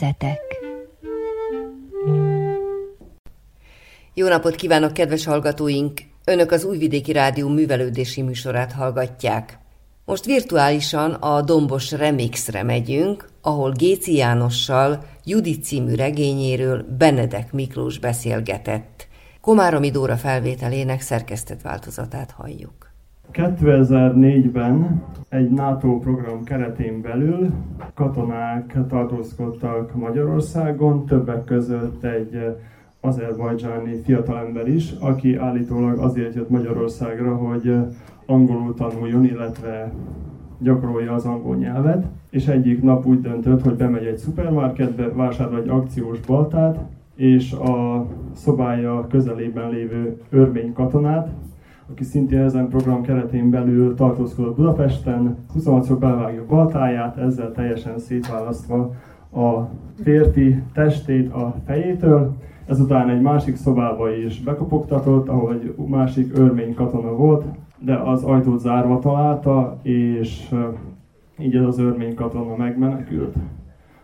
Tetszetek. Jó napot kívánok, kedves hallgatóink! Önök az Újvidéki Rádió művelődési műsorát hallgatják. Most virtuálisan a Dombos Remixre megyünk, ahol Géczi Jánossal Judit című regényéről Benedek Miklós beszélgetett. Komáromi Dóra felvételének szerkesztett változatát halljuk. 2004-ben egy NATO program keretén belül katonák tartózkodtak Magyarországon, többek között egy azerbajdzsáni fiatalember is, aki állítólag azért jött Magyarországra, hogy angolul tanuljon, illetve gyakorolja az angol nyelvet, és egyik nap úgy döntött, hogy bemegy egy szupermarketbe, vásárol egy akciós baltát, és a szobája közelében lévő örmény katonát, aki szintén ezen program keretén belül tartózkodott Budapesten, 26-szor belvágja baltáját, ezzel teljesen szétválasztva a férfi testét a fejétől. Ezután egy másik szobába is bekopogtatott, ahol egy másik örmény katona volt, de az ajtót zárva találta, és így ez az örmény katona megmenekült.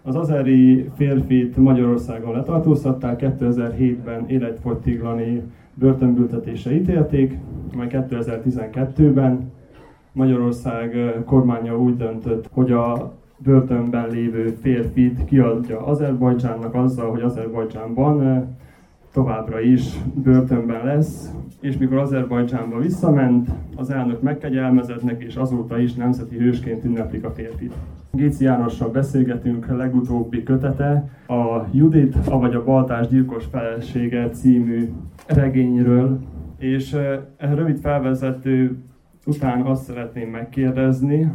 Az azeri férfit Magyarországon letartóztatták, 2007-ben életfogytiglani börtönbüntetésre ítélték, majd 2012-ben Magyarország kormánya úgy döntött, hogy a börtönben lévő férfit kiadja Azerbajdzsánnak azzal, hogy Azerbajdzsánban továbbra is börtönben lesz, és mikor Azerbajdzsánba visszament, az elnök megkegyelmezett neki, és azóta is nemzeti hősként ünneplik a férfit. Géczi Jánossal beszélgetünk, a legutóbbi kötete a Judit, avagy a Baltás gyilkos felesége című regényről, és rövid felvezető után azt szeretném megkérdezni,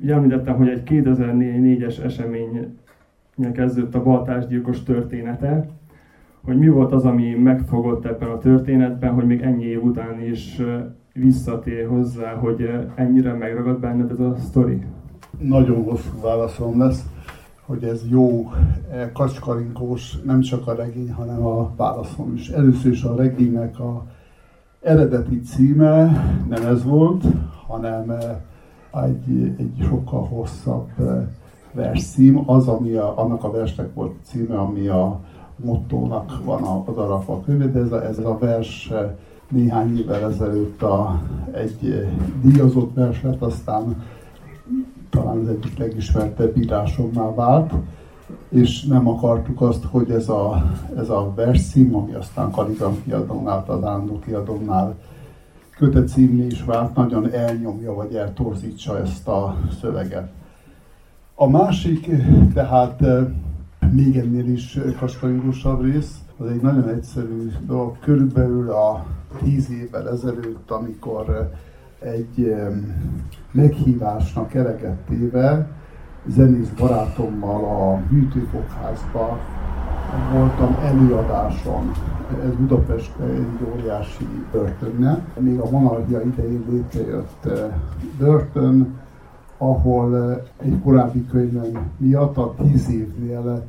hogy említettem, hogy egy 2004-es eseménynek kezdődött a Baltás gyilkos története, hogy mi volt az, ami megfogott ebben a történetben, hogy még ennyi év után is visszatér hozzá, hogy ennyire megragad benned ez a sztori? Nagyon hosszú válaszom lesz, hogy ez jó kacskarinkós, nem csak a regény, hanem a válaszom is. Először is a regénynek a eredeti címe nem ez volt, hanem egy sokkal hosszabb verscím, az, ami annak a versnek volt címe, ami a mottónak van az alapja a könyvét, de ez a vers néhány évvel ezelőtt egy díjazott vers lett, aztán talán az egyik legismertebb írásommá vált, és nem akartuk azt, hogy ez a versszím, ami aztán Kaligram kiadónál, az állandó kiadónál kötetcímé is vált, nagyon elnyomja vagy eltorzítsa ezt a szöveget. A másik, tehát még ennél is kacskaringósabb rész, az egy nagyon egyszerű dolog. Körülbelül a 10 évvel ezelőtt, amikor egy meghívásnak eleget téve zenész barátommal a Hűtőfokházban voltam előadáson. Ez Budapest egy óriási börtönne. Még a monarchia idején létrejött börtön, ahol egy korábbi könyvem miatt a 10 évnél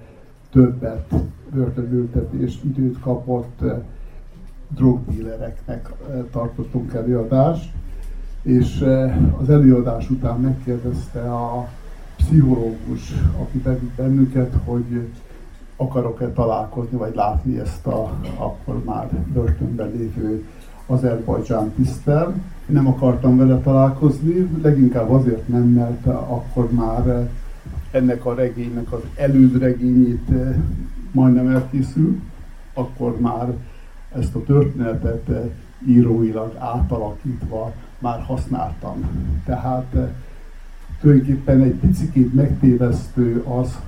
többet börtönbüntetést időt kapott drogdílereknek tartottunk előadást, és az előadás után megkérdezte a pszichológus, aki bevitt bennünket, hogy akarok-e találkozni vagy látni ezt akkor már börtönben lévő Azerbajdzsán tisztel. Nem akartam vele találkozni, leginkább azért nem, mert akkor már ennek a regénynek az elődregényét majdnem elkészült, akkor már ezt a történetet íróilag átalakítva már használtam. Tehát tulajdonképpen egy picikét megtévesztő az,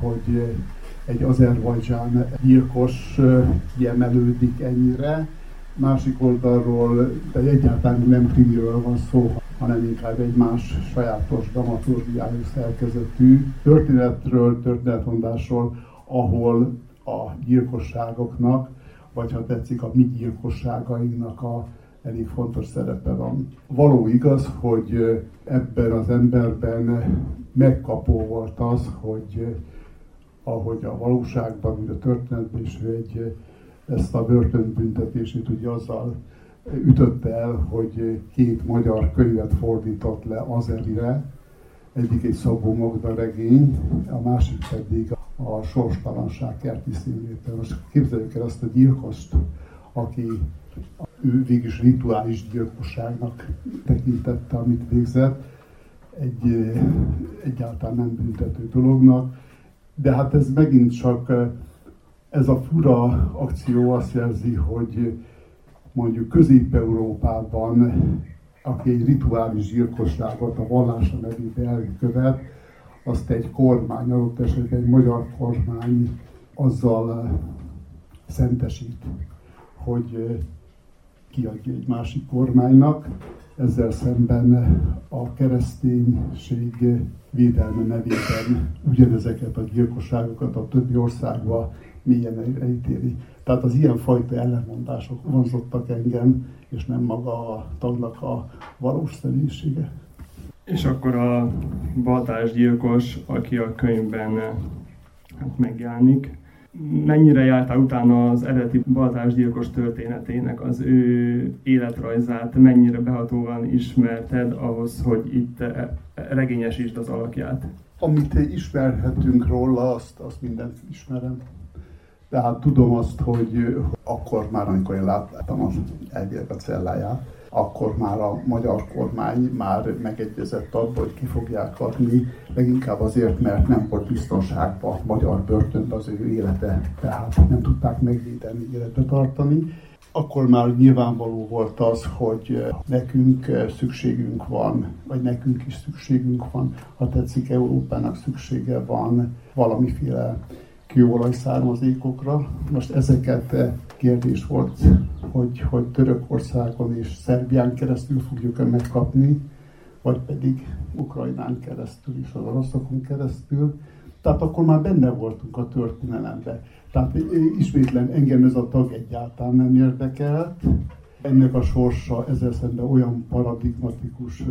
hogy egy Azerbajdzsán gyilkos kiemelődik ennyire. Másik oldalról egyáltalán nem krimiről van szó, hanem inkább egy más sajátos dramaturgiájú szerkezetű történetről, történetmondásról, ahol a gyilkosságoknak, vagy ha tetszik, a mi gyilkosságainknak a elég fontos szerepe van. Való igaz, hogy ebben az emberben megkapó volt az, hogy ahogy a valóságban, mint a történetben is, hogy ezt a börtönbüntetését ugye azzal ütötte el, hogy 2 magyar könyvet fordított le azerire. Egyik egy Szabó Magda regény, a másik pedig a Sorstalanság kerti színvétel. Most képzeljük el azt a gyilkost, aki ő végig is rituális gyilkosságnak tekintette, amit végzett, egy egyáltalán nem büntető dolognak. De hát ez megint csak, ez a fura akció azt jelzi, hogy mondjuk Közép-Európában, aki egy rituális gyilkosságot a vallása nevében elkövet, azt egy kormány, adott esetben egy magyar kormány azzal szentesít, hogy kiadja egy másik kormánynak. Ezzel szemben a kereszténység védelme nevében ugyanezeket a gyilkosságokat a többi országban mélyen elítéli. Tehát az ilyenfajta ellenmondások vonzottak engem, és nem maga a tagnak a valós személyisége. És akkor a baltásgyilkos, aki a könyvben megjelenik, mennyire jártál utána az eredeti baltásgyilkos történetének, az ő életrajzát mennyire behatóan ismerted ahhoz, hogy itt regényesítsd az alakját? Amit ismerhetünk róla, azt mindent ismerem. Tehát tudom azt, hogy akkor már, amikor én láttam az elgyilkolt celláját, akkor már a magyar kormány már megegyezett abban, hogy ki fogják adni, leginkább azért, mert nem volt biztonságban a magyar börtönben az ő élete, tehát nem tudták megvédeni, életbe tartani. Akkor már nyilvánvaló volt az, hogy nekünk szükségünk van, vagy nekünk is szükségünk van, ha tetszik, Európának szüksége van valamiféle kőolajszármazékokra. Most ezeket kérdés volt, hogy Törökországon és Szerbián keresztül fogjuk megkapni, vagy pedig Ukrajnán keresztül és az oroszokon keresztül. Tehát akkor már benne voltunk a történelemben. Tehát ismétlem, engem ez a tag egyáltalán nem érdekelt. Ennek a sorsa ezzel szemben olyan paradigmatikus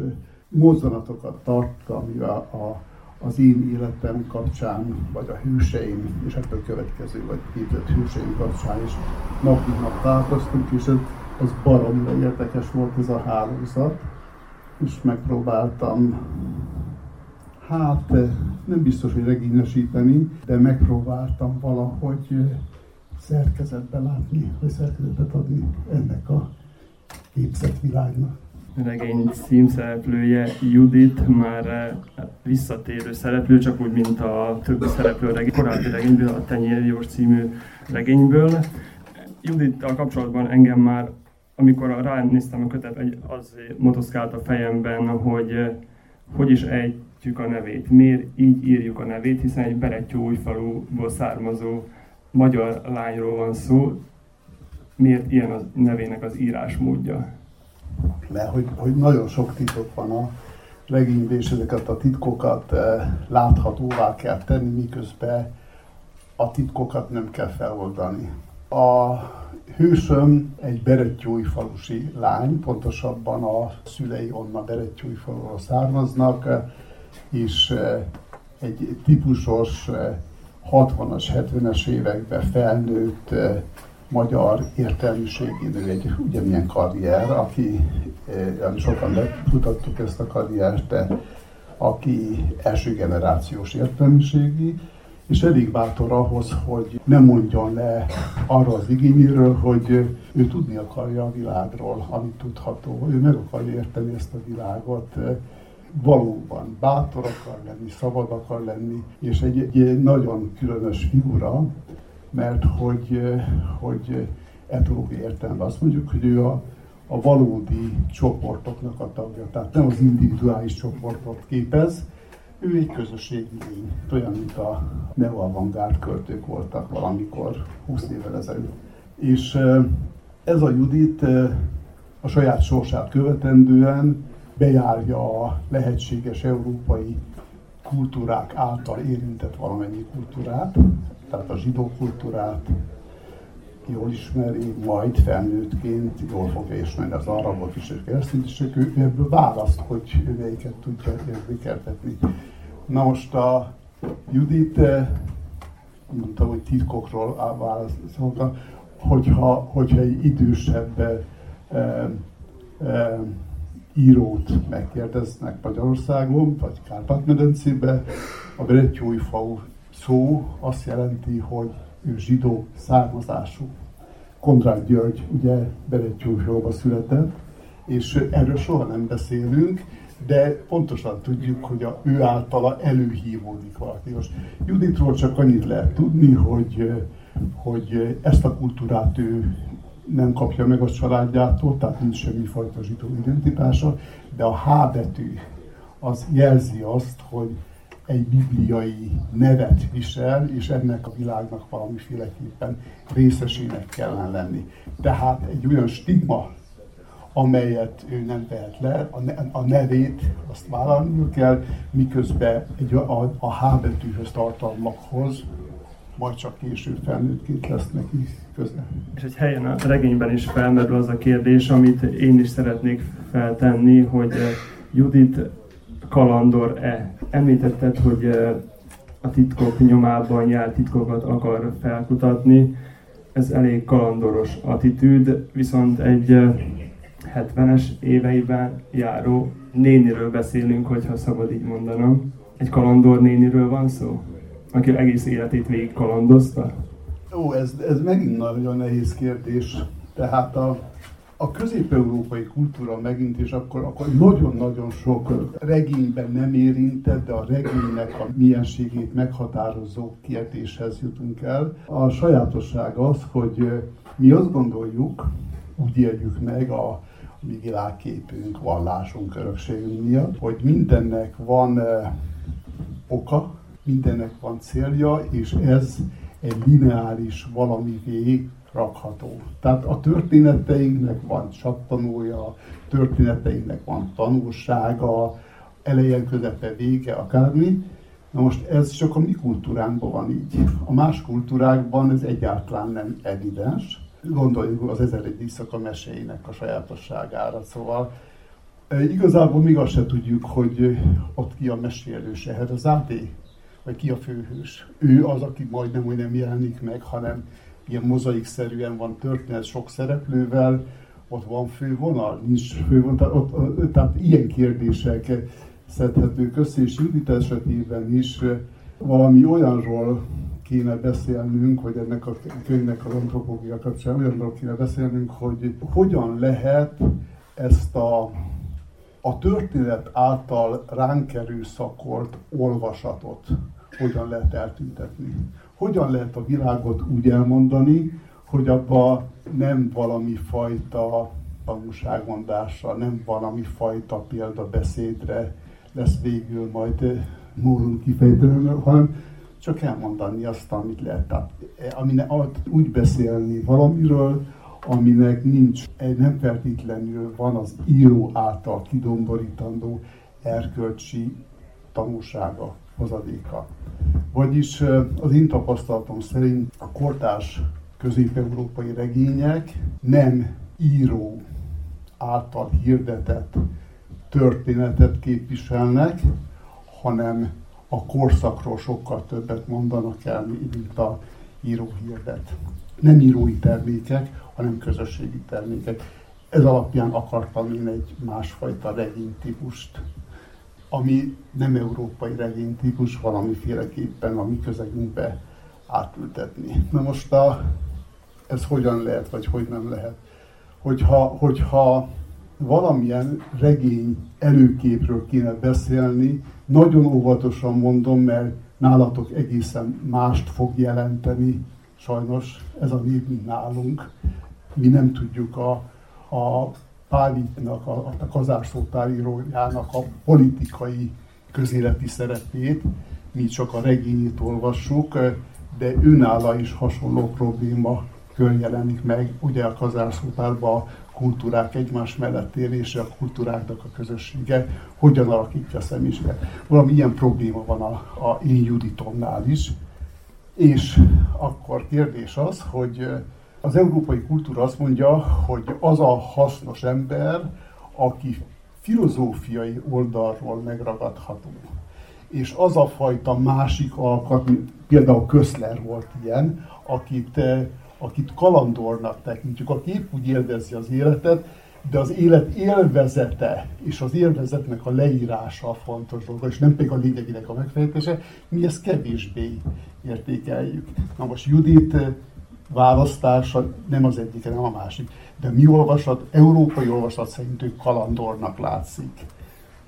mozzanatokat tart, ami az én életem kapcsán, vagy a hőseim, és ebből következő, vagy képzett hőseim kapcsán is nap mint nap találkoztunk, és ez baromra érdekes volt ez a hálózat, és megpróbáltam, hát nem biztos, hogy regényesíteni, de megpróbáltam valahogy szerkezetbe látni, vagy szerkezetet adni ennek a képzetvilágnak. Regény címszereplője Judit már visszatérő szereplő, csak úgy, mint a többi szereplő korábbi regényből, a Tenyérjós című regényből. Judittal kapcsolatban engem már, amikor ránéztem a kötetre, az motoszkált a fejemben, hogy is ejtjük a nevét, miért így írjuk a nevét, hiszen egy Berettyóújfaluból származó magyar lányról van szó, miért ilyen a nevének az írásmódja? Mert hogy nagyon sok titok van a regényben, és ezeket a titkokat láthatóvá kell tenni, miközben a titkokat nem kell feloldani. A hősöm egy berettyóújfalusi lány, pontosabban a szülei onnan Berettyóújfaluról származnak, és egy típusos 60-as, 70-es években felnőtt magyar értelmiségi nő, egy ugyanilyen karrier, aki, sokan lefutattuk ezt a karriert, de aki első generációs értelmiségi, és elég bátor ahhoz, hogy ne mondjon le arra az igényéről, hogy ő tudni akarja a világról, amit tudható, ő meg akarja érteni ezt a világot, valóban bátor akar lenni, szabad akar lenni, és egy nagyon különös figura, mert hogy etológiai értelemben azt mondjuk, hogy ő a valódi csoportoknak a tagja, tehát nem az individuális csoportot képez, ő egy közösségi lény, olyan, mint a neo-avantgárd költők voltak valamikor 20 évvel ezelőtt. És ez a Judit a saját sorsát követendően bejárja a lehetséges európai kultúrák által érintett valamennyi kultúrát, tehát a zsidó kultúrát jól ismeri, majd felnőttként jól fogja ismerni az arabot is, és keresztényt is, ő ebből választ, hogy ő melyiket tudja érdekeltetni. Na most a Judit, mondtam, hogy titkokról válaszoltam, hogyha egy idősebb írót megkérdeznek Magyarországon, vagy Kárpát-medencében, a Berettyóújfalu szó azt jelenti, hogy ő zsidó származású. Konrád György ugye Berettyóújfaluba született, és erről soha nem beszélünk, de pontosan tudjuk, hogy ő általa előhívódik valaki. Most Juditról csak annyit lehet tudni, hogy ezt a kultúrát ő nem kapja meg a családjától, tehát nincs semmifajta zsidó identitása, de a H betű az jelzi azt, hogy egy bibliai nevet visel, és ennek a világnak valamiféleképpen részesének kellene lenni. Tehát egy olyan stigma, amelyet ő nem tehet le, a nevét azt vállalnia kell, miközben a H betűhöz tartalmakhoz majd csak később felnőttként lesz neki közel. És egy helyen a regényben is felmerül az a kérdés, amit én is szeretnék feltenni, hogy Judit kalandor-e? Említetted, hogy a titkok nyomában jár, titkokat akar felkutatni. Ez elég kalandoros attitűd, viszont egy 70-es éveiben járó néniről beszélünk, hogyha szabad így mondanom. Egy kalandor néniről van szó? Aki egész életét végig kalandozta? Ó, ez megint nagyon nehéz kérdés. Tehát a közép-európai kultúra megint, és akkor nagyon-nagyon sok regényben nem érintett, de a regénynek a mienségét meghatározó kérdéshez jutunk el. A sajátosság az, hogy mi azt gondoljuk, úgy éljük meg a mi világképünk, vallásunk, örökségünk miatt, hogy mindennek van oka, mindennek van célja, és ez egy lineáris valamivé rakható. Tehát a történeteinknek van csattanója, történeteinknek van tanulsága, eleje, közepe, vége, akármi. Na most ez csak a mi kultúránkban van így. A más kultúrákban ez egyáltalán nem evidens. Gondoljuk az Ezeregyéjszaka meséinek a sajátosságára, szóval igazából még azt se tudjuk, hogy ott ki a mesélős, ehhez az áté, vagy ki a főhős. Ő az, aki majdnem úgy nem jelenik meg, hanem ilyen mozaikszerűen van történet sok szereplővel, ott van fővonal, nincs fővonal, tehát ilyen kérdések szedhetők össze, és Judit esetében is valami olyanról kéne beszélnünk, hogy ennek a könyvnek az antropológia kapcsán olyanról kéne beszélnünk, hogy hogyan lehet ezt a történet által ránk erőszakolt olvasatot hogyan lehet eltüntetni. Hogyan lehet a világot úgy elmondani, hogy abban nem valami fajta tanúságmondásra, nem valami fajta példabeszédre lesz végül majd múlunk kifejteni, hanem csak elmondani azt, amit lehet. Tehát, úgy beszélni valamiről, aminek nincs, nem feltétlenül van az író által kidomborítandó erkölcsi tanúsága, hozadéka. Vagyis az én tapasztalatom szerint a kortárs közép-európai regények nem író által hirdetett történetet képviselnek, hanem a korszakról sokkal többet mondanak el, mint a író hirdet. Nem írói termékek, hanem közösségi termékek. Ez alapján akartam én egy másfajta regénytípust, ami nem európai regénytípus, valamiféleképpen a mi közegünkbe átültetni. Na most ez hogyan lehet, vagy hogy nem lehet? Hogyha valamilyen regény előképről kéne beszélni, nagyon óvatosan mondom, mert nálatok egészen mást fog jelenteni, sajnos ez a név, mint nálunk. Mi nem tudjuk a Pálitnak, a Kazárszótár írójának a politikai közéleti szerepét, mi csak a regényét olvassuk, de őnála is hasonló probléma kör jelenik meg. Ugye a Kazárszótárban a kultúrák egymás mellett élése, a kultúráknak a közössége, hogyan alakítja a személyiséget. Valami ilyen probléma van a én Juditomnál is. És akkor kérdés az, hogy az európai kultúra azt mondja, hogy az a hasznos ember, aki filozófiai oldalról megragadható. És az a fajta másik alkat, például Köszler volt ilyen, akit kalandornak tekintjük, aki épp úgy élvezi az életet, de az élet élvezete és az élvezetnek a leírása a fontos dolga, és nem pedig a lényegének a megfejtése, mi ezt kevésbé értékeljük. Na most Judit választása nem az egyik, nem a másik, de mi olvasat, európai olvasat szerint ő kalandornak látszik.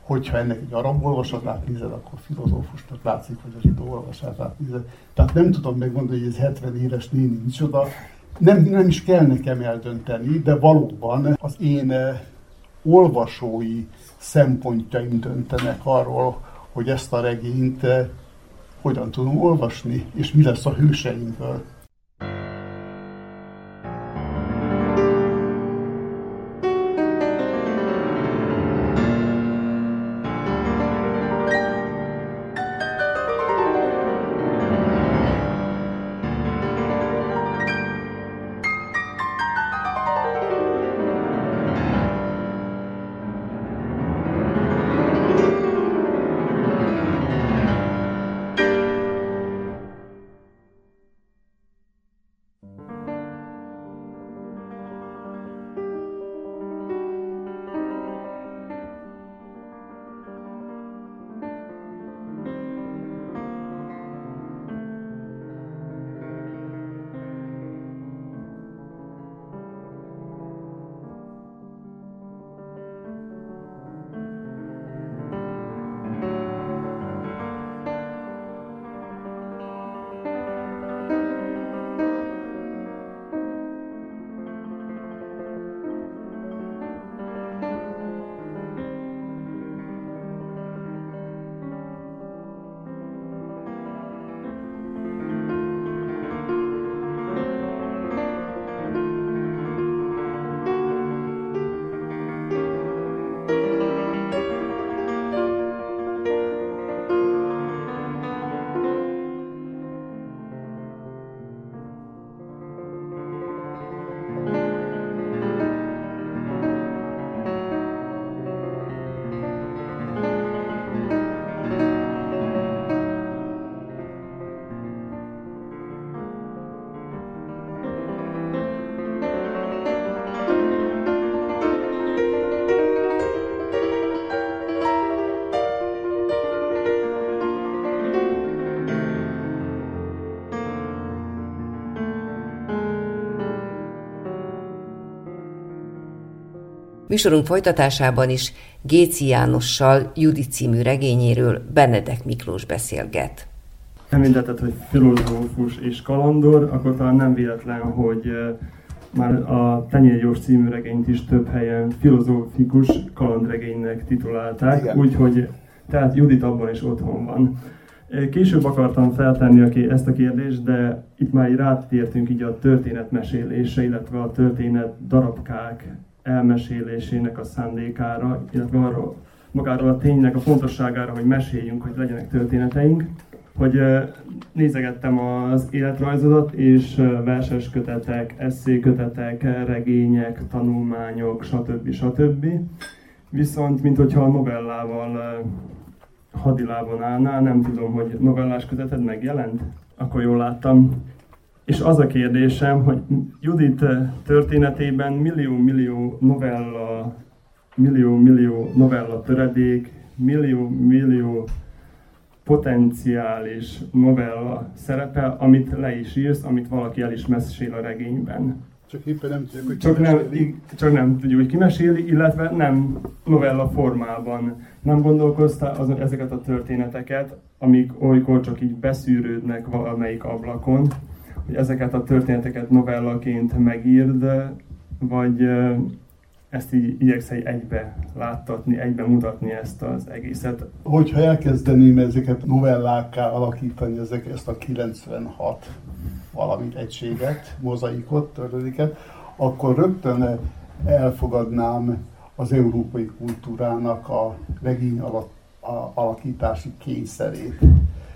Hogyha ennek egy arab olvasatát nézed, akkor filozófusnak látszik, vagy a zsidó olvasatát nézed. Tehát nem tudom megmondani, hogy ez 70 éves néni micsoda. Nem is kell nekem eldönteni, de valóban az én olvasói szempontjaim döntenek arról, hogy ezt a regényt hogyan tudom olvasni, és mi lesz a hőseimből. Műsorunk folytatásában is Géczi Jánossal Judit című regényéről Benedek Miklós beszélget. Említetted, hogy filozófus és kalandor, akkor talán nem véletlen, hogy már a Tenyérjós című regényt is több helyen filozófikus kalandregénynek titulálták, úgyhogy tehát Judit abban is otthon van. Később akartam feltenni ezt a kérdést, de itt már rátértünk így a történetmesélése, illetve a történet darabkák elmesélésének a szándékára, illetve arról, magáról a ténynek a fontosságára, hogy meséljünk, hogy legyenek történeteink, hogy nézegettem az életrajzodat, és verses kötetek, eszékötetek, regények, tanulmányok, stb. Stb. Viszont, mint hogyha a novellával hadilábon állnál, nem tudom, hogy novellás köteted megjelent? Akkor jól láttam. És az a kérdésem, hogy Judit történetében millió-millió novella töredék, millió-millió potenciális novella szerepel, amit le is írsz, amit valaki el is mesél a regényben. Csak éppen nem tudjuk, hogy csak nem tudjuk, hogy ki meséli, illetve nem novella formában. Nem gondolkoztál azon ezeket a történeteket, amik olykor csak így beszűrődnek valamelyik ablakon, hogy ezeket a történeteket novellaként megírd, vagy ezt így igyeksz egybe láttatni, egybe mutatni ezt az egészet? Hogyha elkezdeném ezeket novellákká alakítani, ezt a 96 valami egységet, mozaikot, történeteket, akkor rögtön elfogadnám az európai kultúrának a regény alakítási kényszerét.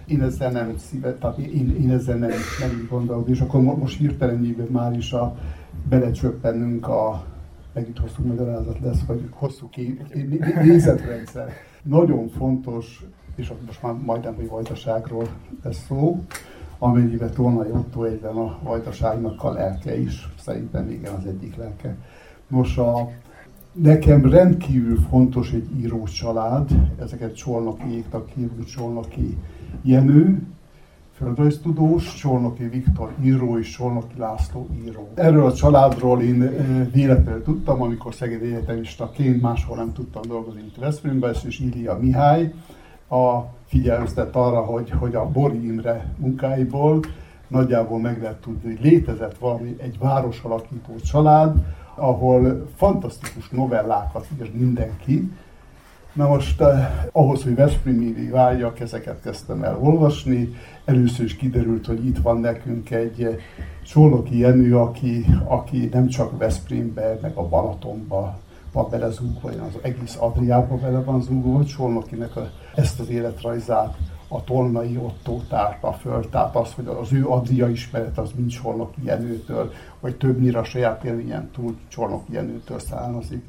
Én ezzel nem ezzel nem gondolok, és akkor most hirtelenjében már is belecsöppennünk a megint hosszú magyarázat lesz, vagy hosszú nézetrendszer. Nagyon fontos, és most már majdnem, hogy vajdaságról lesz szó, amennyiben Tolnai Otto egyben a vajdaságnak a lelke is, szerintem igen az egyik lelke. Nos, Nekem rendkívül fontos egy írós család, ezeket Csolnokiéknak hívjuk, Csolnoki Jenő, földrajztudós, Csolnoki Viktor író és Csolnoki László író. Erről a családról én véletlenül tudtam, amikor szegedi egyetemistaként máshol nem tudtam dolgozni, mint Veszprémben, és Ilia Mihály figyelmeztet arra, hogy a Bori Imre munkáiból nagyjából meg lehet tudni, hogy létezett valami egy városalakító család, ahol fantasztikus novellákat ír mindenki. Na most ahhoz, hogy Veszprémig váljak, ezeket kezdtem el olvasni. Először is kiderült, hogy itt van nekünk egy Csolnoki Jenő, aki nem csak Veszprémben, meg a Balatonba van bele zúgva, az egész Adriába bele van zúgva, hogy Csolnokinek ezt az életrajzát a Tolnai Otto tárta föl, tehát az, hogy az ő Adria ismeret az mind Csolnoki Jenőtől, vagy többnyire a saját élményen túl Csolnoki Jenőtől származik.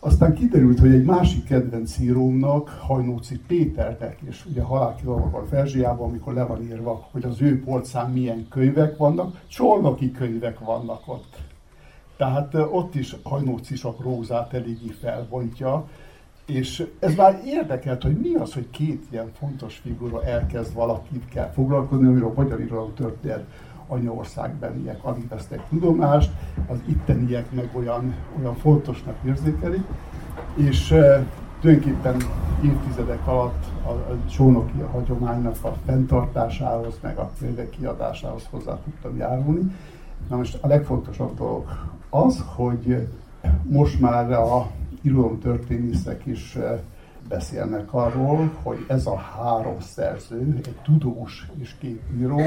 Aztán kiderült, hogy egy másik kedvenc írómnak, Hajnóci Péternek, és ugye halálkidolgokon Ferzsiában, amikor le van írva, hogy az ő polcán milyen könyvek vannak, Csolnoki könyvek vannak ott. Tehát ott is Hajnóci sok rózsát eléggé felbontja, és ez már érdekelt, hogy mi az, hogy két ilyen fontos figura elkezd valakikkel foglalkozni, amiről a magyar irodalom történet anyaországbeniek alig vesznek tudomást, az itteniek meg olyan fontosnak érzékelik, és tulajdonképpen évtizedek alatt a Csolnoki hagyománynak a fenntartásához, meg a könyvek kiadásához hozzá tudtam járulni. Na most a legfontosabb dolog az, hogy most már a irodalomtörténészek is beszélnek arról, hogy ez a három szerző, egy tudós és két író,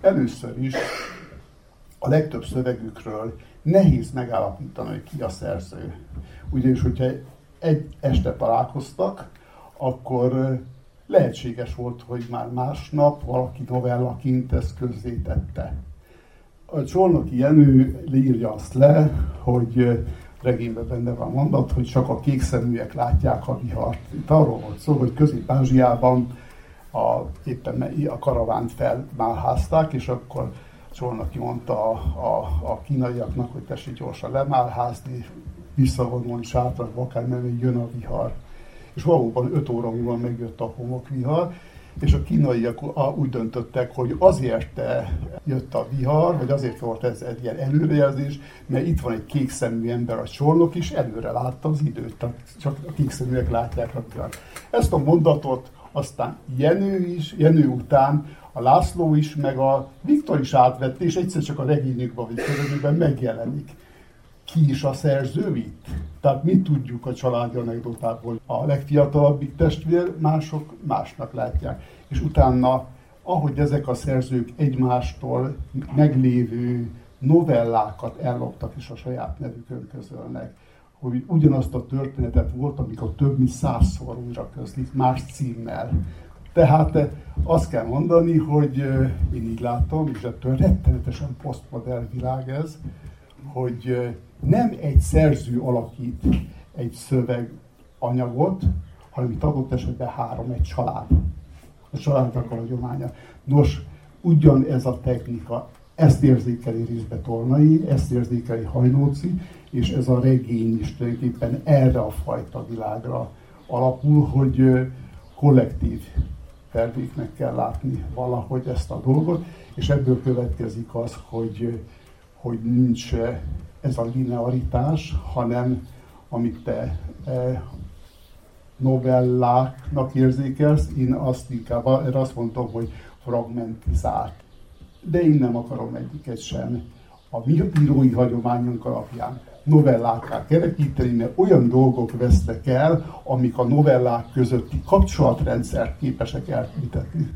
először is a legtöbb szövegükről nehéz megállapítani, hogy ki a szerző. Ugyanis, hogyha egy este találkoztak, akkor lehetséges volt, hogy már másnap valaki novellaként ezt közzétette. A Csolnoki Jenő írja azt le, hogy regényben benne van mondat, hogy csak a kékszeműek látják a vihart. Itt arról volt szó, hogy Közép-Ázsiában éppen a karavánt felmálházták, és akkor Csolnoki mondta a kínaiaknak, hogy tessék gyorsan lemálházni, visszavonulni sátrakba, akár nem jön a vihar. És valóban 5 óra múlva megjött a homokvihar, és a kínaiak úgy döntöttek, hogy azért jött a vihar, vagy azért volt ez egy ilyen előrejelzés, mert itt van egy kékszemű ember, a Csolnoki, és előre látta az időt, csak a kékszeműek látják a vihart. Ezt a mondatot aztán Jenő után a László is, meg a Viktor is átvette, és egyszer csak a regényükben vagy könyvükben megjelenik. Ki is a szerző itt? Tehát mi tudjuk a családi anekdotából. A legfiatalabbik testvér, mások másnak látják. És utána, ahogy ezek a szerzők egymástól meglévő novellákat elloptak és a saját nevükön közölnek, hogy ugyanazt a történetet volt, amikor több mint 100-szor újra közlik, más címmel. Tehát azt kell mondani, hogy én így látom, és ettől rettenetesen posztmodern világ ez, hogy nem egy szerző alakít egy szöveganyagot, hanem itt adott esetben egy család. A családnak a hagyománya. Nos, ugyanez a technika, ezt érzékeli részben Tolnai, ezt érzékeli Hajnóci, és ez a regény is tulajdonképpen erre a fajta világra alapul, hogy kollektív tervéknek kell látni valahogy ezt a dolgot, és ebből következik az, hogy nincs ez a linearitás, hanem amit te novelláknak érzékelsz, én azt inkább erre azt mondtam, hogy fragmentizált. De én nem akarom egyiket sem a mi írói hagyományunk alapján novellákká kerekíteni, mert olyan dolgok vesznek el, amik a novellák közötti kapcsolatrendszert képesek eltüntetni.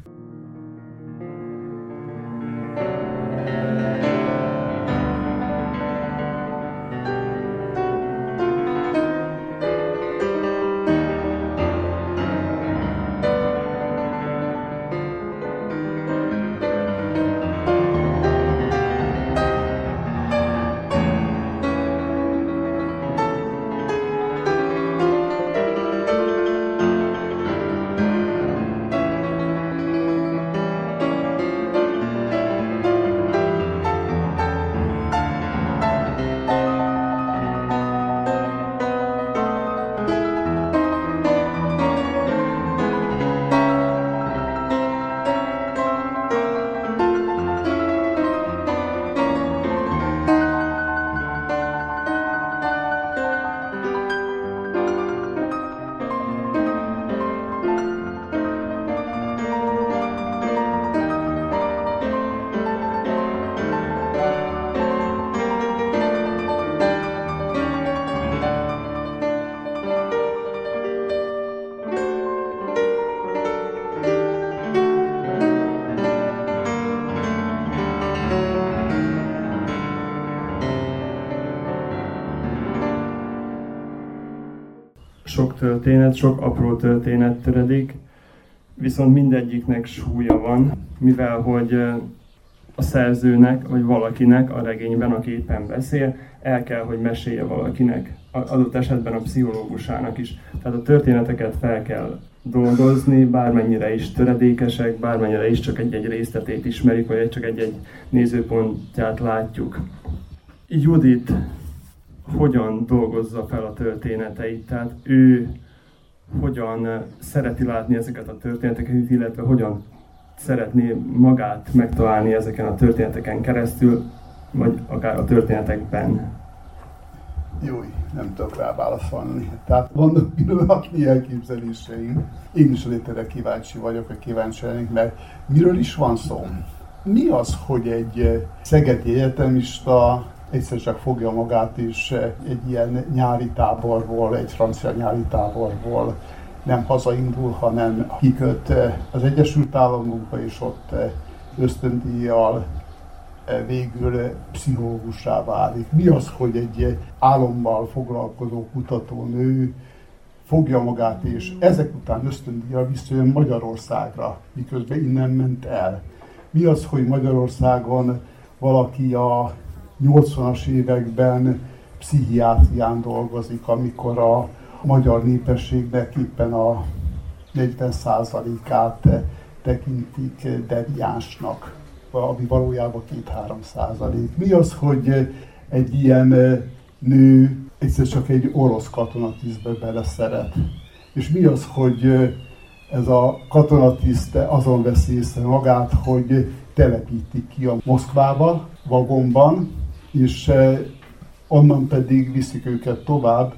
sok történet, sok apró történet töredik, viszont mindegyiknek súlya van, mivel hogy a szerzőnek, vagy valakinek a regényben, aki éppen beszél, el kell, hogy mesélje valakinek, adott esetben a pszichológusának is. Tehát a történeteket fel kell dolgozni, bármennyire is töredékesek, bármennyire is csak egy-egy részletét ismerik, vagy csak egy-egy nézőpontját látjuk. Judit hogyan dolgozza fel a történeteit, tehát ő hogyan szereti látni ezeket a történeteket, illetve hogyan szeretné magát megtalálni ezeken a történeteken keresztül, vagy akár a történetekben. Jó, nem tudok rá válaszolni. Tehát vannak különböző elképzeléseim. Én is létre kíváncsi vagyok, vagy kíváncsi lennék, mert miről is van szó? Mi az, hogy egy szegedi egyetemista egyszer csak fogja magát is egy ilyen nyári táborból, egy francia nyári táborból, nem hazaindul, hanem kiköt az Egyesült Államokba, és ott ösztöndíjjal végül pszichológussá válik. Mi az, hogy egy álommal foglalkozó kutatónő fogja magát, és ezek után ösztöndíjjal visszajön Magyarországra, miközben innen ment el? Mi az, hogy Magyarországon valaki a 80-as években pszichiátrián dolgozik, amikor a magyar népességnek éppen a 40%-át tekintik deviánsnak, ami valójában 2-3%. Mi az, hogy egy ilyen nő egyszer csak egy orosz katonatiszt beleszeret? És mi az, hogy ez a katonatiszt azon veszi észre magát, hogy telepítik ki a Moszkvába, vagonban, és onnan pedig viszik őket tovább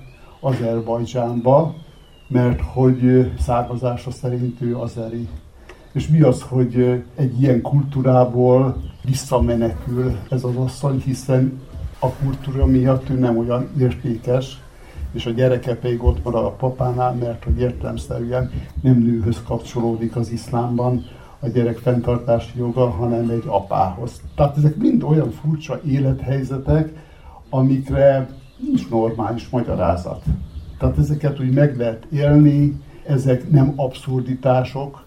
Azerbajdzsánba, mert hogy származása szerint ő azeri. És mi az, hogy egy ilyen kultúrából visszamenekül ez az asszony, hiszen a kultúra miatt ő nem olyan értékes, és a gyereke pedig ott marad a papánál, mert hogy értelemszerűen nem nőhöz kapcsolódik az iszlámban a gyerek fenntartási joga, hanem egy apához. Tehát ezek mind olyan furcsa élethelyzetek, amikre nincs normális magyarázat. Tehát ezeket úgy meg lehet élni, ezek nem abszurditások,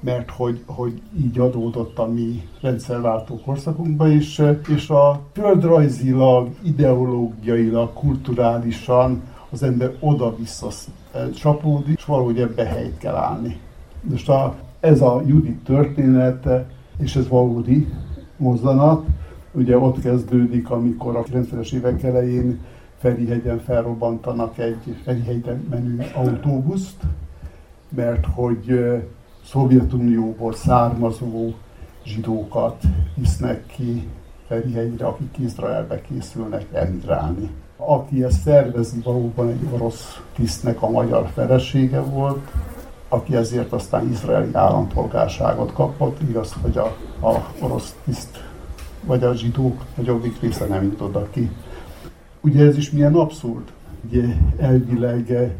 mert hogy így adódott a mi rendszerváltó korszakunkban is, és a földrajzilag, ideológiailag, kulturálisan az ember oda-vissza csapódik, és valahogy ebbe helyt kell állni. Most ez a Judit történet, és ez valódi mozzanat, ugye ott kezdődik, amikor a 90-es évek elején Ferihegyen felrobbantanak egy Ferihegyre menő autóbuszt, mert hogy Szovjetunióból származó zsidókat visznek ki Ferihegyre, akik Izraelbe készülnek emigrálni. Aki ezt szervezi, valóban egy orosz tisztnek a magyar felesége volt, aki ezért aztán izraeli állampolgárságot kapott, igaz, hogy a orosz tiszt vagy a zsidók nagyobbik része nem jutott ki. Ugye ez is milyen abszurd, ugye elvileg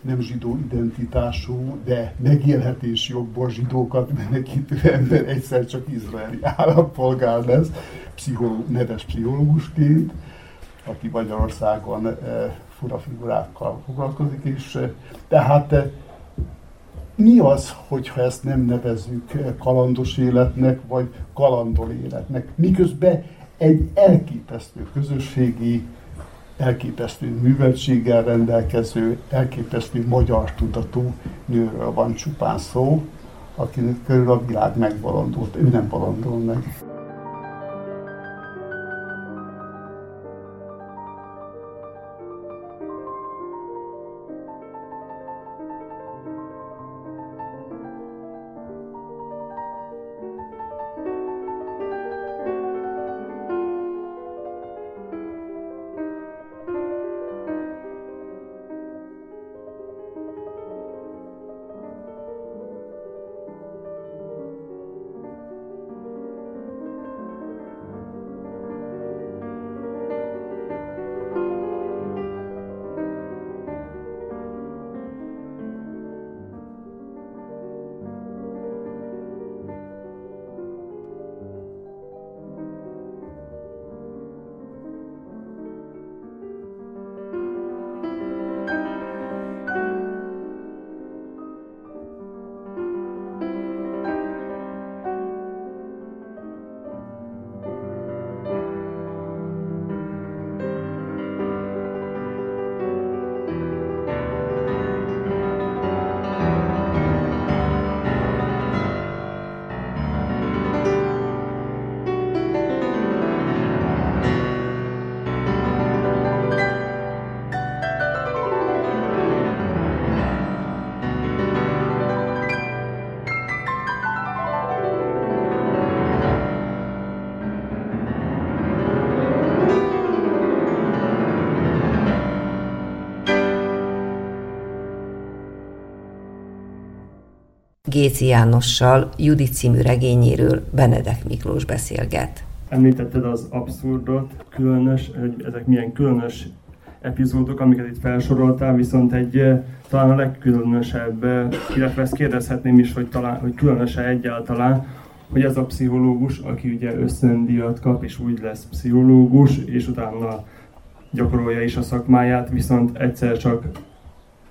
nem zsidó identitású, de megélhetési jogból zsidókat menekítő ember egyszer csak izraeli állampolgár lesz, neves pszichológusként, aki Magyarországon fura figurákkal foglalkozik, és tehát mi az, hogyha ezt nem nevezzük kalandos életnek, vagy kalandol életnek, miközben egy elképesztő közösségi, elképesztő műveltséggel rendelkező, elképesztő magyar tudatú nőről van csupán szó, akinek körül a világ megbolondult, ő nem bolondul meg. Géczi Jánossal Judit című regényéről Benedek Miklós beszélget. Említetted az abszurdot, különös, ezek milyen különös epizódok, amiket itt felsoroltál, viszont talán a legkülönösebb, illetve ezt kérdezhetném is, hogy különöse egyáltalán, hogy ez a pszichológus, aki ugye ösztöndíjat kap, és úgy lesz pszichológus, és utána gyakorolja is a szakmáját, viszont egyszer csak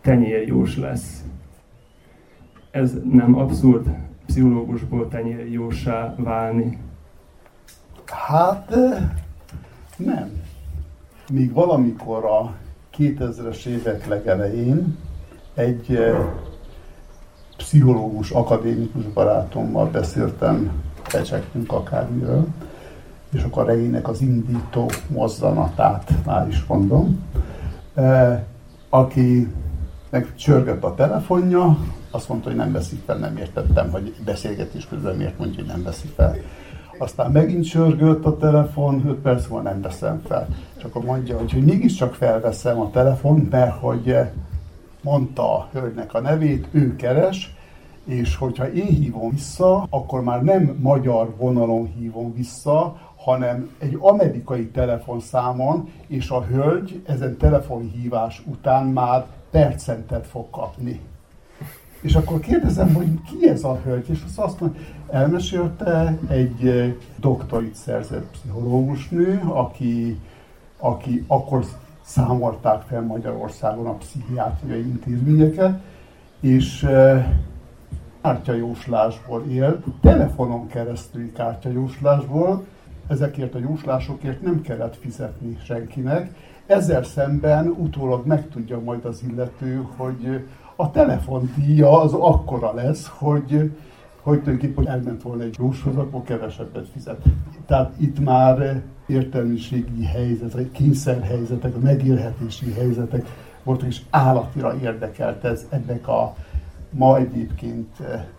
tenyérjós lesz. Ez nem abszurd pszichológusból tenyérjóssá válni? Hát nem. Még valamikor a 2000-es évek legelején egy pszichológus, akadémikus barátommal beszéltem, becsektünk akármiről, és akkor a regénynek az indító mozzanatát már is mondom, akinek csörgött a telefonja, azt mondta, hogy nem veszik fel, nem értettem, hogy beszélgetés közben miért mondja, hogy nem veszik fel. Aztán megint csörgött a telefon, 5 perc múlva nem veszem fel. És akkor mondja, hogy mégiscsak felveszem a telefon, mert hogy mondta a hölgynek a nevét, ő keres, és hogyha én hívom vissza, akkor már nem magyar vonalon hívom vissza, hanem egy amerikai telefonszámon, és a hölgy ezen telefonhívás után már percentet fog kapni. És akkor kérdezem, hogy ki ez a hölgy, és azt mondja, elmesélte egy doktorit szerzett pszichológusnő, aki akkor számolták fel Magyarországon a pszichiátriai intézményeket, és kártyajóslásból élt, telefonon keresztül kártyajóslásból, ezekért a jóslásokért nem kellett fizetni senkinek, ezzel szemben utólag megtudja majd az illető, hogy a telefondíja az akkora lesz, hogy tulajdonképpen elment volna egy jóshoz, akkor kevesebbet fizet. Tehát itt már értelmiségi helyzetek, kényszerhelyzetek, megélhetési helyzetek voltak, és állatira érdekelt ez ennek a ma egyébként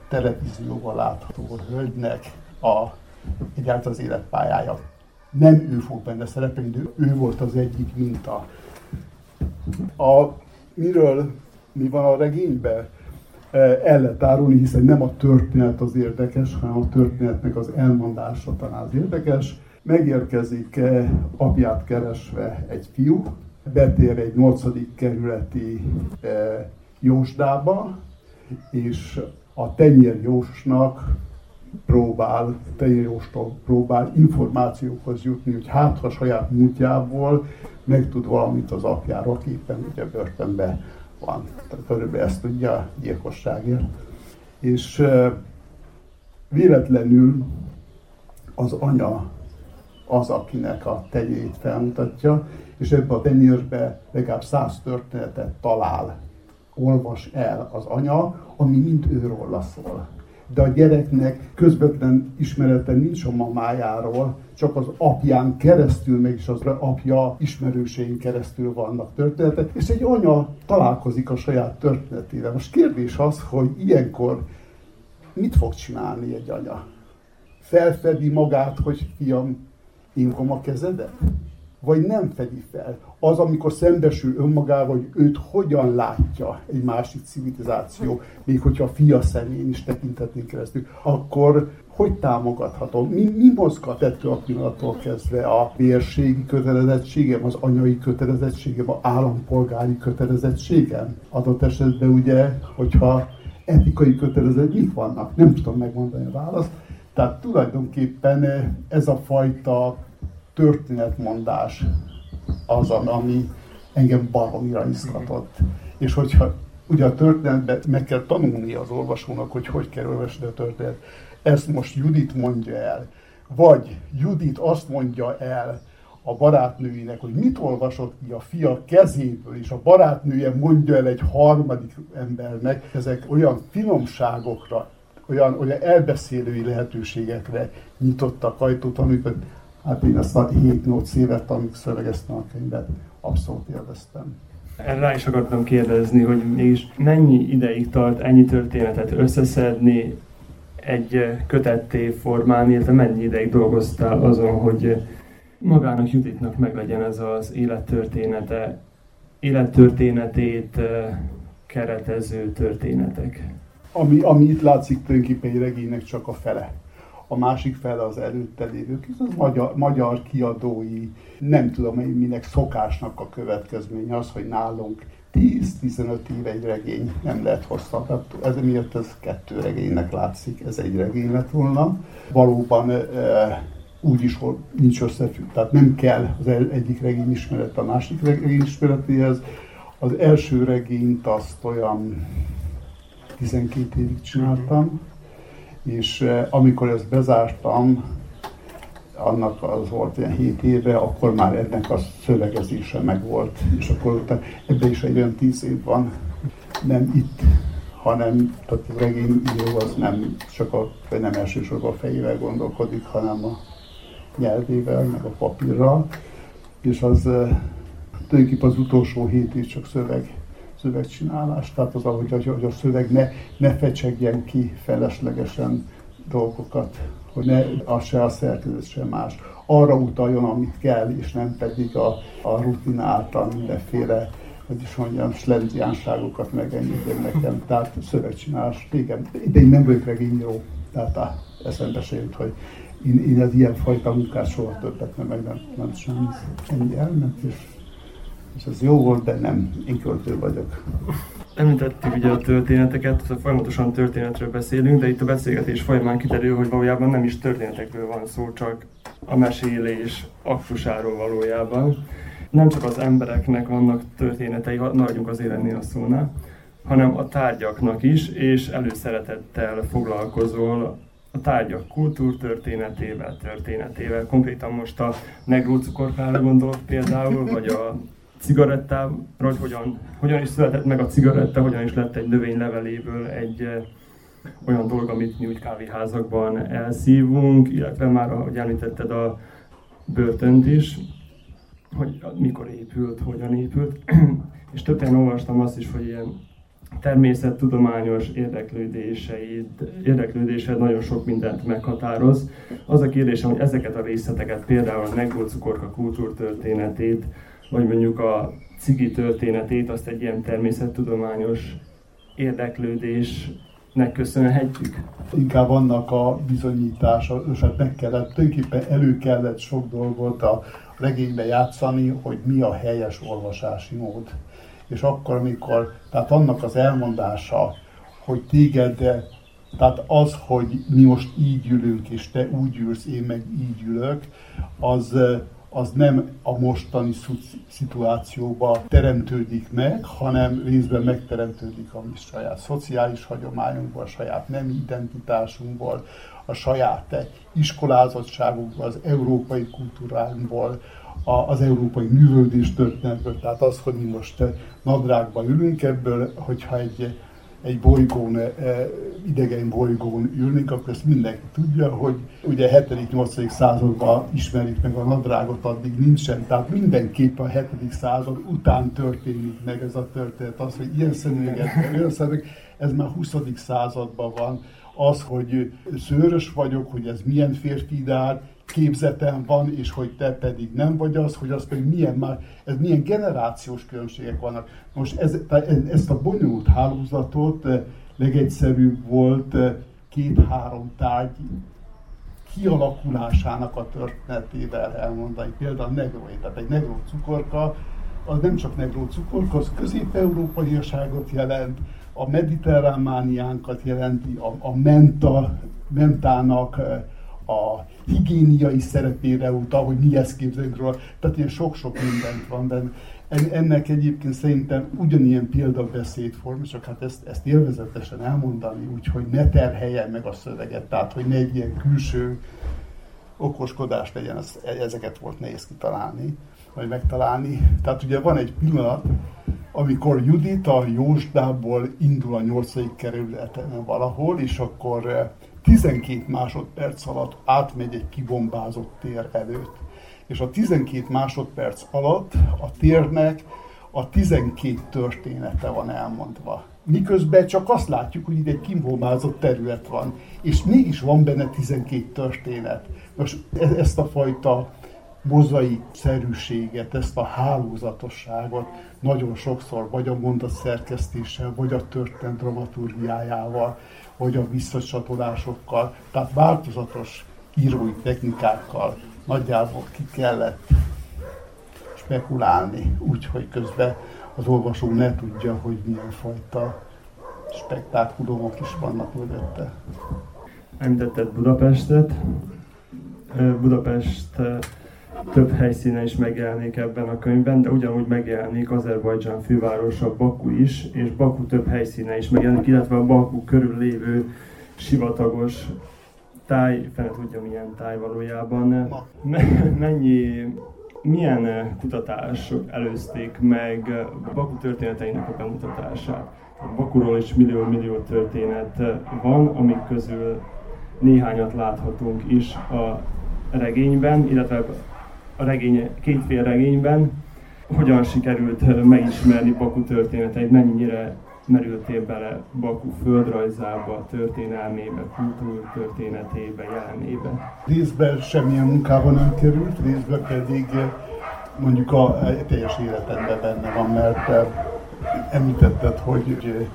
televízióban látható hölgynek egyáltalán az életpályája. Nem ő fog benne szerepelni, de ő volt az egyik minta. Mi van a regényben? El lehet árulni, hiszen nem a történet az érdekes, hanem a történetnek az elmondása talán az érdekes. Megérkezik apját keresve egy fiú, betér egy 8. kerületi jósdába, és a tenyérjóstól próbál információkhoz jutni, hogy hát ha saját múltjából megtud valamit az apjáról, aki éppen ugye börtönbe van. Körülbelül ezt tudja a gyilkosságért. És véletlenül az anya az, akinek a tenyérét felmutatja, és ebbe a tenyérbe legalább 100 történetet talál, olvas el az anya, ami mind őról szól. De a gyereknek közvetlen ismerete nincs a mamájáról, csak az apján keresztül, mégis az apja ismerősein keresztül vannak történetek, és egy anya találkozik a saját történetével. Most kérdés az, hogy ilyenkor mit fog csinálni egy anya? Felfedi magát, hogy fiam, én fogom a kezedet? Vagy nem fedi fel? Az, amikor szembesül önmagával, hogy őt hogyan látja egy másik civilizáció, még hogyha a fia szemén is tekintetnénk keresztül, akkor hogy támogathatom? Mi mozgat ettől a pillanattól kezdve a vérségi kötelezettségem, az anyai kötelezettségem, az állampolgári kötelezettségem? Adott esetben ugye, hogyha etikai kötelezettség, mit vannak? Nem tudom megmondani a választ. Tehát tulajdonképpen ez a fajta történetmondás az, ami engem baromira izgatott. És hogyha ugye a történetben meg kell tanulni az olvasónak, hogy kell olvasni a történet. Ezt most Judit mondja el, vagy Judit azt mondja el a barátnőinek, hogy mit olvasott ki a fia kezéből, és a barátnője mondja el egy harmadik embernek. Ezek olyan finomságokra, olyan elbeszélői lehetőségekre nyitottak ajtót, amiket hát én azt a 7-8 évet, amíg szövegeztem a könyvet, abszolút élveztem. Erre rá is akartam kérdezni, hogy mégis mennyi ideig tart ennyi történetet összeszedni egy kötetté formán, illetve mennyi ideig dolgoztál azon, hogy magának Juditnak meglegyen ez az élettörténetét keretező történetek? ami itt látszik tulajdonképpen egy regénynek csak a fele. A másik fele az előtte lévők, és az magyar kiadói, nem tudom én minek szokásnak a következménye az, hogy nálunk 10-15 év egy regény nem lehet hosszabb. Ez miatt ez 2 regénynek látszik, ez egy regény lett volna. Valóban úgyis nincs összefügg, tehát nem kell az egyik regény ismerete a másik regény ismeretéhez. Az első regényt azt olyan 12 évig csináltam, és amikor ezt bezártam, annak az volt ilyen 7 éve, akkor már ennek a szövegezése megvolt, és akkor ebben is egy olyan 10 év van, nem itt, hanem tehát a regényíró az nem csak nem elsősorban a fejével gondolkodik, hanem a nyelvével, meg a papírral, és az tulajdonképpen az utolsó 7 év csak szövegcsinálás, tehát az, hogy a szöveg ne fecsegjen ki feleslegesen dolgokat, hogy se a szerkezet, se más. Arra utaljon, amit kell, és nem pedig a rutin által mindenféle, hogy is mondjam, slendriánságokat megengedjen nekem. Tehát szövegcsinálás, igen. De én nem vagyok regényíró, tehát eszembe se jut, hogy én az ilyenfajta munkát soha többet nem semmi. Ennyi elment, és ez jó volt, de nem, én költő vagyok. Említettük ugye a történeteket, folyamatosan történetről beszélünk, de itt a beszélgetés folyamán kiderül, hogy valójában nem is történetekről van szó, csak a mesélés aktusáról valójában. Nem csak az embereknek vannak történetei, maradjunk azért ennél a szónál, hanem a tárgyaknak is, és előszeretettel foglalkozol a tárgyak kultúrtörténetével. Konkrétan most a negrócukorkára gondolok például, vagy a cigarettára, hogy hogyan is született meg a cigaretta, hogyan is lett egy növényleveléből egy olyan dolog, amit mi úgy kávéházakban elszívunk, illetve már, ahogy említetted, a börtönt is, hogy mikor épült, hogyan épült. És többen olvastam azt is, hogy ilyen természettudományos érdeklődésed nagyon sok mindent meghatároz. Az a kérdésem, hogy ezeket a részleteket, például a negrócukorka kultúrtörténetét, vagy mondjuk a cigi történetét, azt egy ilyen természettudományos érdeklődésnek köszönhetjük? Inkább annak a bizonyítása, és hát tulajdonképpen elő kellett sok dolgot a regénybe játszani, hogy mi a helyes olvasási mód. És akkor, amikor, tehát annak az elmondása, hogy téged, tehát az, hogy mi most így ülünk, és te úgy ülsz, én meg így ülök, az nem a mostani szituációba teremtődik meg, hanem részben megteremtődik a mi saját szociális hagyományunkból, a saját nemi identitásunkból, a saját iskolázottságunkból, az európai kultúránkból, az európai művődés történetből. Tehát az, hogy mi most nadrágban ülünk, ebből, hogyha egy bolygón, idegen bolygón ülnénk, akkor ezt mindenki tudja, hogy ugye 7.-8. században ismerik meg a nadrágot, addig nincsen. Tehát mindenképp a 7. század után történik meg ez a történet. Az, hogy ilyen szemüveget, olyan szemüveget, ez már 20. században van. Az, hogy szőrös vagyok, hogy ez milyen férfi ideál, képzetem van, és hogy te pedig nem vagy az, hogy az pedig milyen generációs különbségek vannak. Most ezt a bonyolult hálózatot legegyszerűbb volt 2-3 tárgy kialakulásának a történetével elmondani. Például a negrói, tehát egy negró cukorka, az nem csak negró cukorka, az közép-európaiaságot jelent, a mediterrán mániánkat jelenti, a mentának a higiéniai szerepére utal, hogy mi ezt képzeljük róla. Tehát ilyen sok-sok mindent van benne. Ennek egyébként szerintem ugyanilyen példabeszédforma, csak hát ezt élvezetesen elmondani, úgyhogy ne terheljen meg a szöveget, tehát hogy ne egy ilyen külső okoskodás legyen, ezeket volt nehéz kitalálni, vagy megtalálni. Tehát ugye van egy pillanat, amikor Judit a Jósdából indul a 8. kerületen valahol, és akkor 12 másodperc alatt átmegy egy kibombázott tér előtt. És a 12 másodperc alatt a térnek a 12 története van elmondva. Miközben csak azt látjuk, hogy itt egy kibombázott terület van, és mégis van benne 12 történet. Most ezt a fajta mozai szerűséget, ezt a hálózatosságot nagyon sokszor vagy a mondatszerkesztéssel, vagy a történet dramaturgiájával, vagy a visszacsatolásokkal, tehát változatos írói technikákkal nagyjából ki kellett spekulálni, úgyhogy közben az olvasó ne tudja, hogy milyen fajta spektákulumok is vannak mögötte. Említetted Budapestet. Budapest több helyszínen is megjelenik ebben a könyvben, de ugyanúgy megjelenik Azerbajdzsán fővárosa Baku is, és Baku több helyszínen is megjelenik, illetve a Baku körül lévő sivatagos táj, fene tudja milyen táj valójában. Milyen kutatások előzték meg Baku történeteinek a bemutatását? Bakuról is millió-millió történet van, amik közül néhányat láthatunk is a regényben, illetve a regény, kétfél regényben. Hogyan sikerült megismerni Baku történeteit, mennyire merültél bele Baku földrajzába, történelmébe, kultúrtörténetébe, jelenébe? Részben semmilyen munkában nem került, részben pedig mondjuk a teljes életedben benne van, mert említetted, hogy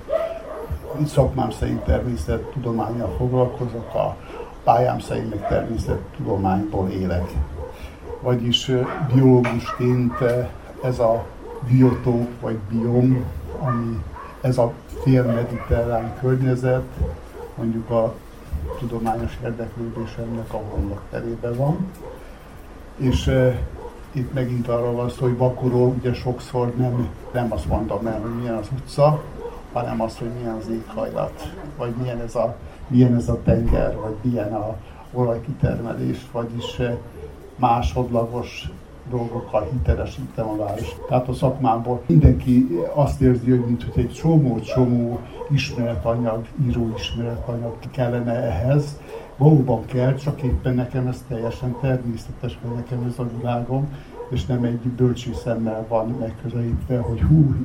szakmám szerint természettudománnyal foglalkozok, a pályám szerint meg természettudományból élek. Vagyis biológusként ez a biotóp vagy biom, ami ez a félmediterrán környezet, mondjuk a tudományos érdeklődésemnek a homlokterében van. És itt megint arra van szó, hogy Bakuról ugye sokszor nem azt mondom el, hogy milyen az utca, hanem az, hogy milyen az éghajlat, vagy milyen ez a tenger, vagy milyen az olajkitermelés, vagyis másodlagos dolgokkal hitelesítem a város. Tehát a szakmámból mindenki azt érzi, hogy mintha egy csomó ismeretanyag, íróismeretanyag kellene ehhez. Valóban kell, csak éppen nekem ez teljesen természetes, mert nekem ez a világom, és nem egy bölcsi szemmel van megközelítve, hogy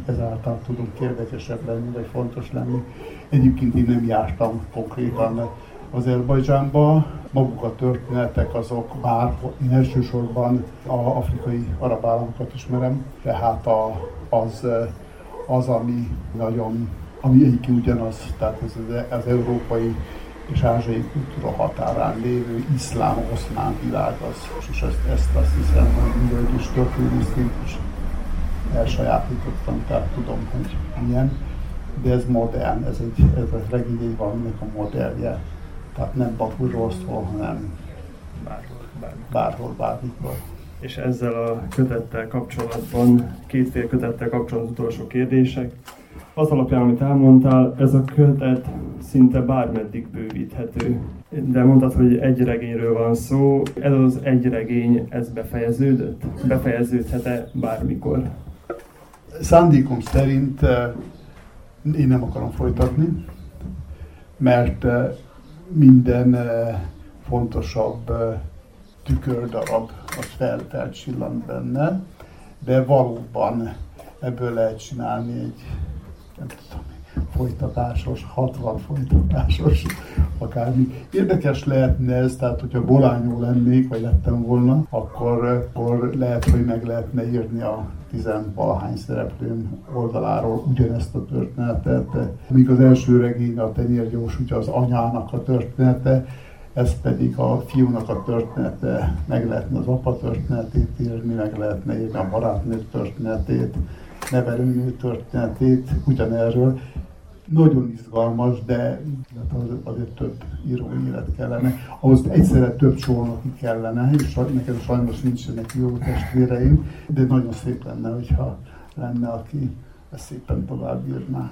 ezáltal tudunk érdekesebb lenni, vagy fontos lenni. Egyébként én nem jártam konkrétan Azerbajdzsánba. Maguk a történetek azok már, én elsősorban az afrikai arab államokat ismerem, tehát az ami egyébként ugyanaz, tehát ez az európai és ázsiai kultúra határán lévő iszlám-oszmán világ az, és ezt azt hiszem, hogy mindegyik is történetként is elsajátítottam, tehát tudom, hogy milyen, de ez modern, ez egy regény, valaminek a modellje, tehát nem Bakuról szól, hanem bárhol, bármikor. És ezzel a kötettel kapcsolatban, kétfél kötettel kapcsolatban utolsó kérdések. Az alapján, amit elmondtál, ez a kötet szinte bármeddig bővíthető. De mondtad, hogy egy regényről van szó. Ez az egy regény, ez befejeződött? Befejeződhet-e bármikor? Szándékom szerint én nem akarom folytatni, mert minden fontosabb tükördarab az felcsillant benne, de valóban ebből lehet csinálni egy, nem tudom, folytatásos, 60 folytatásos, akármi. Érdekes lehetne ez, tehát hogyha bolányú lennék, vagy lettem volna, akkor lehet, hogy meg lehetne írni a 10-valahány szereplőm oldaláról ugyanezt a történetet. Míg az első regény, a Tenyérjós, ugye az anyának a története, ez pedig a fiúnak a története, meg lehetne az apa történetét írni, meg lehetne írni a barátnő történetét, nevelőnő történetét, ugyanerről. Nagyon izgalmas, de azért több írói élet kellene. Ahhoz egyszerre több Csolnoki kellene, és nekem sajnos nincsenek jó testvéreim, de nagyon szép lenne, hogyha lenne, aki ezt szépen tovább írná.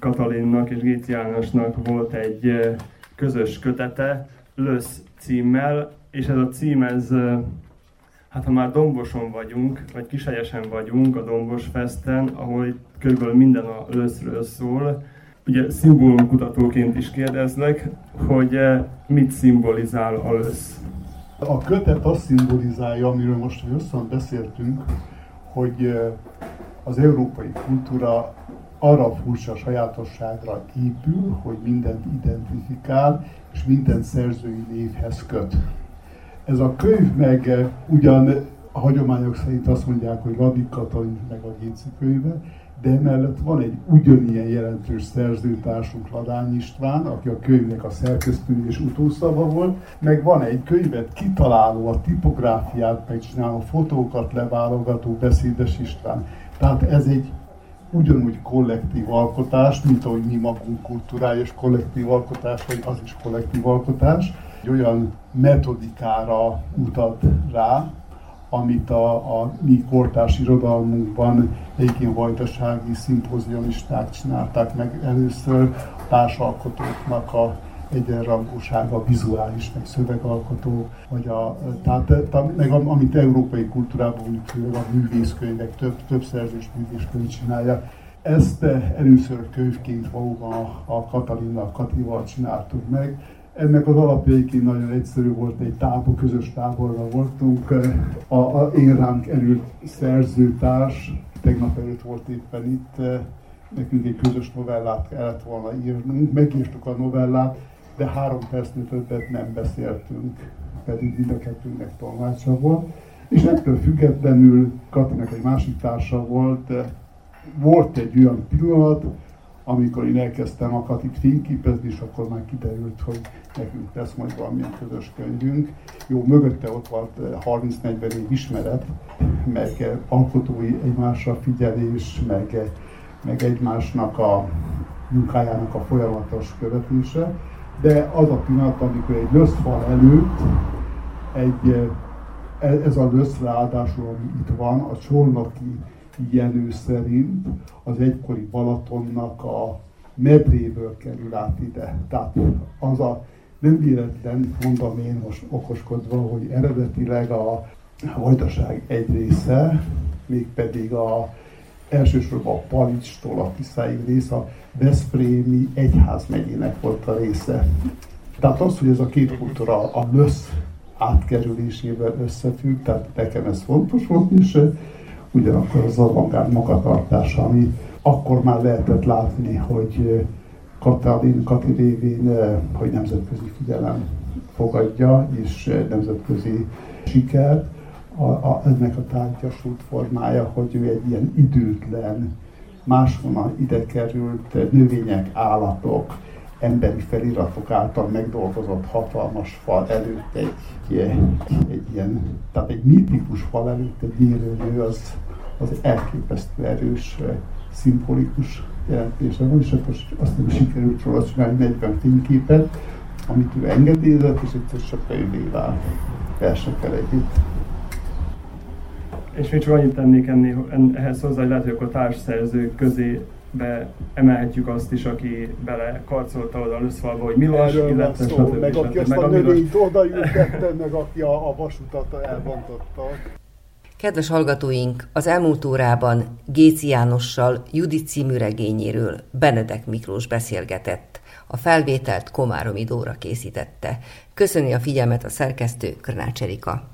Ladik Katalinnak és Géczi Jánosnak volt egy közös kötete, LÖSZ címmel, és ez a cím, ez, hát ha már Domboson vagyunk, vagy Kishelyesen vagyunk a Dombos Festen, ahol körülbelül minden a LÖSZ-ről szól, ugye szimbólumkutatóként is kérdeznek, hogy mit szimbolizál a LÖSZ? A kötet azt szimbolizálja, amiről most hosszan beszéltünk, hogy az európai kultúra arra furcsa sajátosságra épül, hogy mindent identifikál, és minden szerzői névhez köt. Ez a könyv meg ugyan a hagyományok szerint azt mondják, hogy Ladik Katalin meg a Géczi könyve, de emellett van egy ugyanilyen jelentős szerzőtársunk, Ladány István, aki a könyvnek a szerkesztője és utószava volt, meg van egy könyvet kitaláló, a tipográfiát megcsináló, fotókat leválogató Beszédes István. Tehát ez egy ugyanúgy kollektív alkotás, mint ahogy mi magunk kultúrája és kollektív alkotás, vagy az is kollektív alkotás, egy olyan metodikára mutat rá, amit a mi kortárs irodalmunkban egyébként vajdasági szimpozionisták csinálták meg először, a társalkotóknak a egyenrangúsága, vizuális, meg szövegalkotó, vagy meg amit európai kultúrában mondjuk a művészkönyvek, több szerzős művészkönyv csinálja. Ezt először könyvként valóban a Katalinnal, Katival csináltuk meg. Ennek az alapjaiként nagyon egyszerű volt, egy tábor, közös táborra voltunk. A én ránk erült szerzőtárs, tegnap előtt volt éppen itt, nekünk egy közös novellát kellett volna írnunk, megírtuk a novellát, de 3 percnél többet nem beszéltünk, pedig mind a kettőnknek tolmácsa volt. És ettől függetlenül Katinak egy másik társa volt, volt egy olyan pillanat, amikor én elkezdtem a Katit fényképezni, és akkor már kiderült, hogy nekünk lesz majd valamilyen közös könyvünk. Jó, mögötte ott volt 30-40 év ismeret, meg alkotói egymásra figyelés, meg egymásnak a munkájának a folyamatos követése. De az a pillanat, amikor egy LÖSZ fal előtt, ez a LÖSZ ráadásul, ami itt van, a Csolnoki Jenő szerint az egykori Balatonnak a medréből kerül át ide. Tehát az a nem véletlen, mondom én most okoskodva, hogy eredetileg a vajdaság egy része, mégpedig elsősorban a Palitstól a Tiszáig része, a Veszprémi Egyházmegyének volt a része. Tehát az, hogy ez a két kultúra a LÖSZ átkerülésével összefügg, tehát nekem ez fontos volt is, ugyanakkor az avantgárd magatartás, ami akkor már lehetett látni, hogy Kati révén, hogy nemzetközi figyelem fogadja, és nemzetközi sikert, ennek a tárgyasult formája, hogy ő egy ilyen időtlen, máshonnan ide került növények, állatok, emberi feliratok által megdolgozott hatalmas fal előtt egy ilyen, tehát egy mítikus fal előtt egy élőnő, az elképesztő erős, szimbolikus jelentése van, és akkor azt nem sikerült róla csinálni 40 fényképet, amit ő engedélyezett, és egyszer csak könyvé vált versekkel együtt. És még csak annyit tennék ehhez hozzá, hogy lehet, hogy akkor társszerzők közé emelhetjük azt is, aki bele karcolta oda a LÖSZ-falba, hogy Milos, illetve stb. Meg aki azt a növényt odaültette, meg aki a vasutat elbontotta. Kedves hallgatóink, az elmúlt órában Géczi Jánossal Judit című regényéről Benedek Miklós beszélgetett. A felvételt Komáromi Dóra készítette. Köszöni a figyelmet a szerkesztő, Körnács Erika.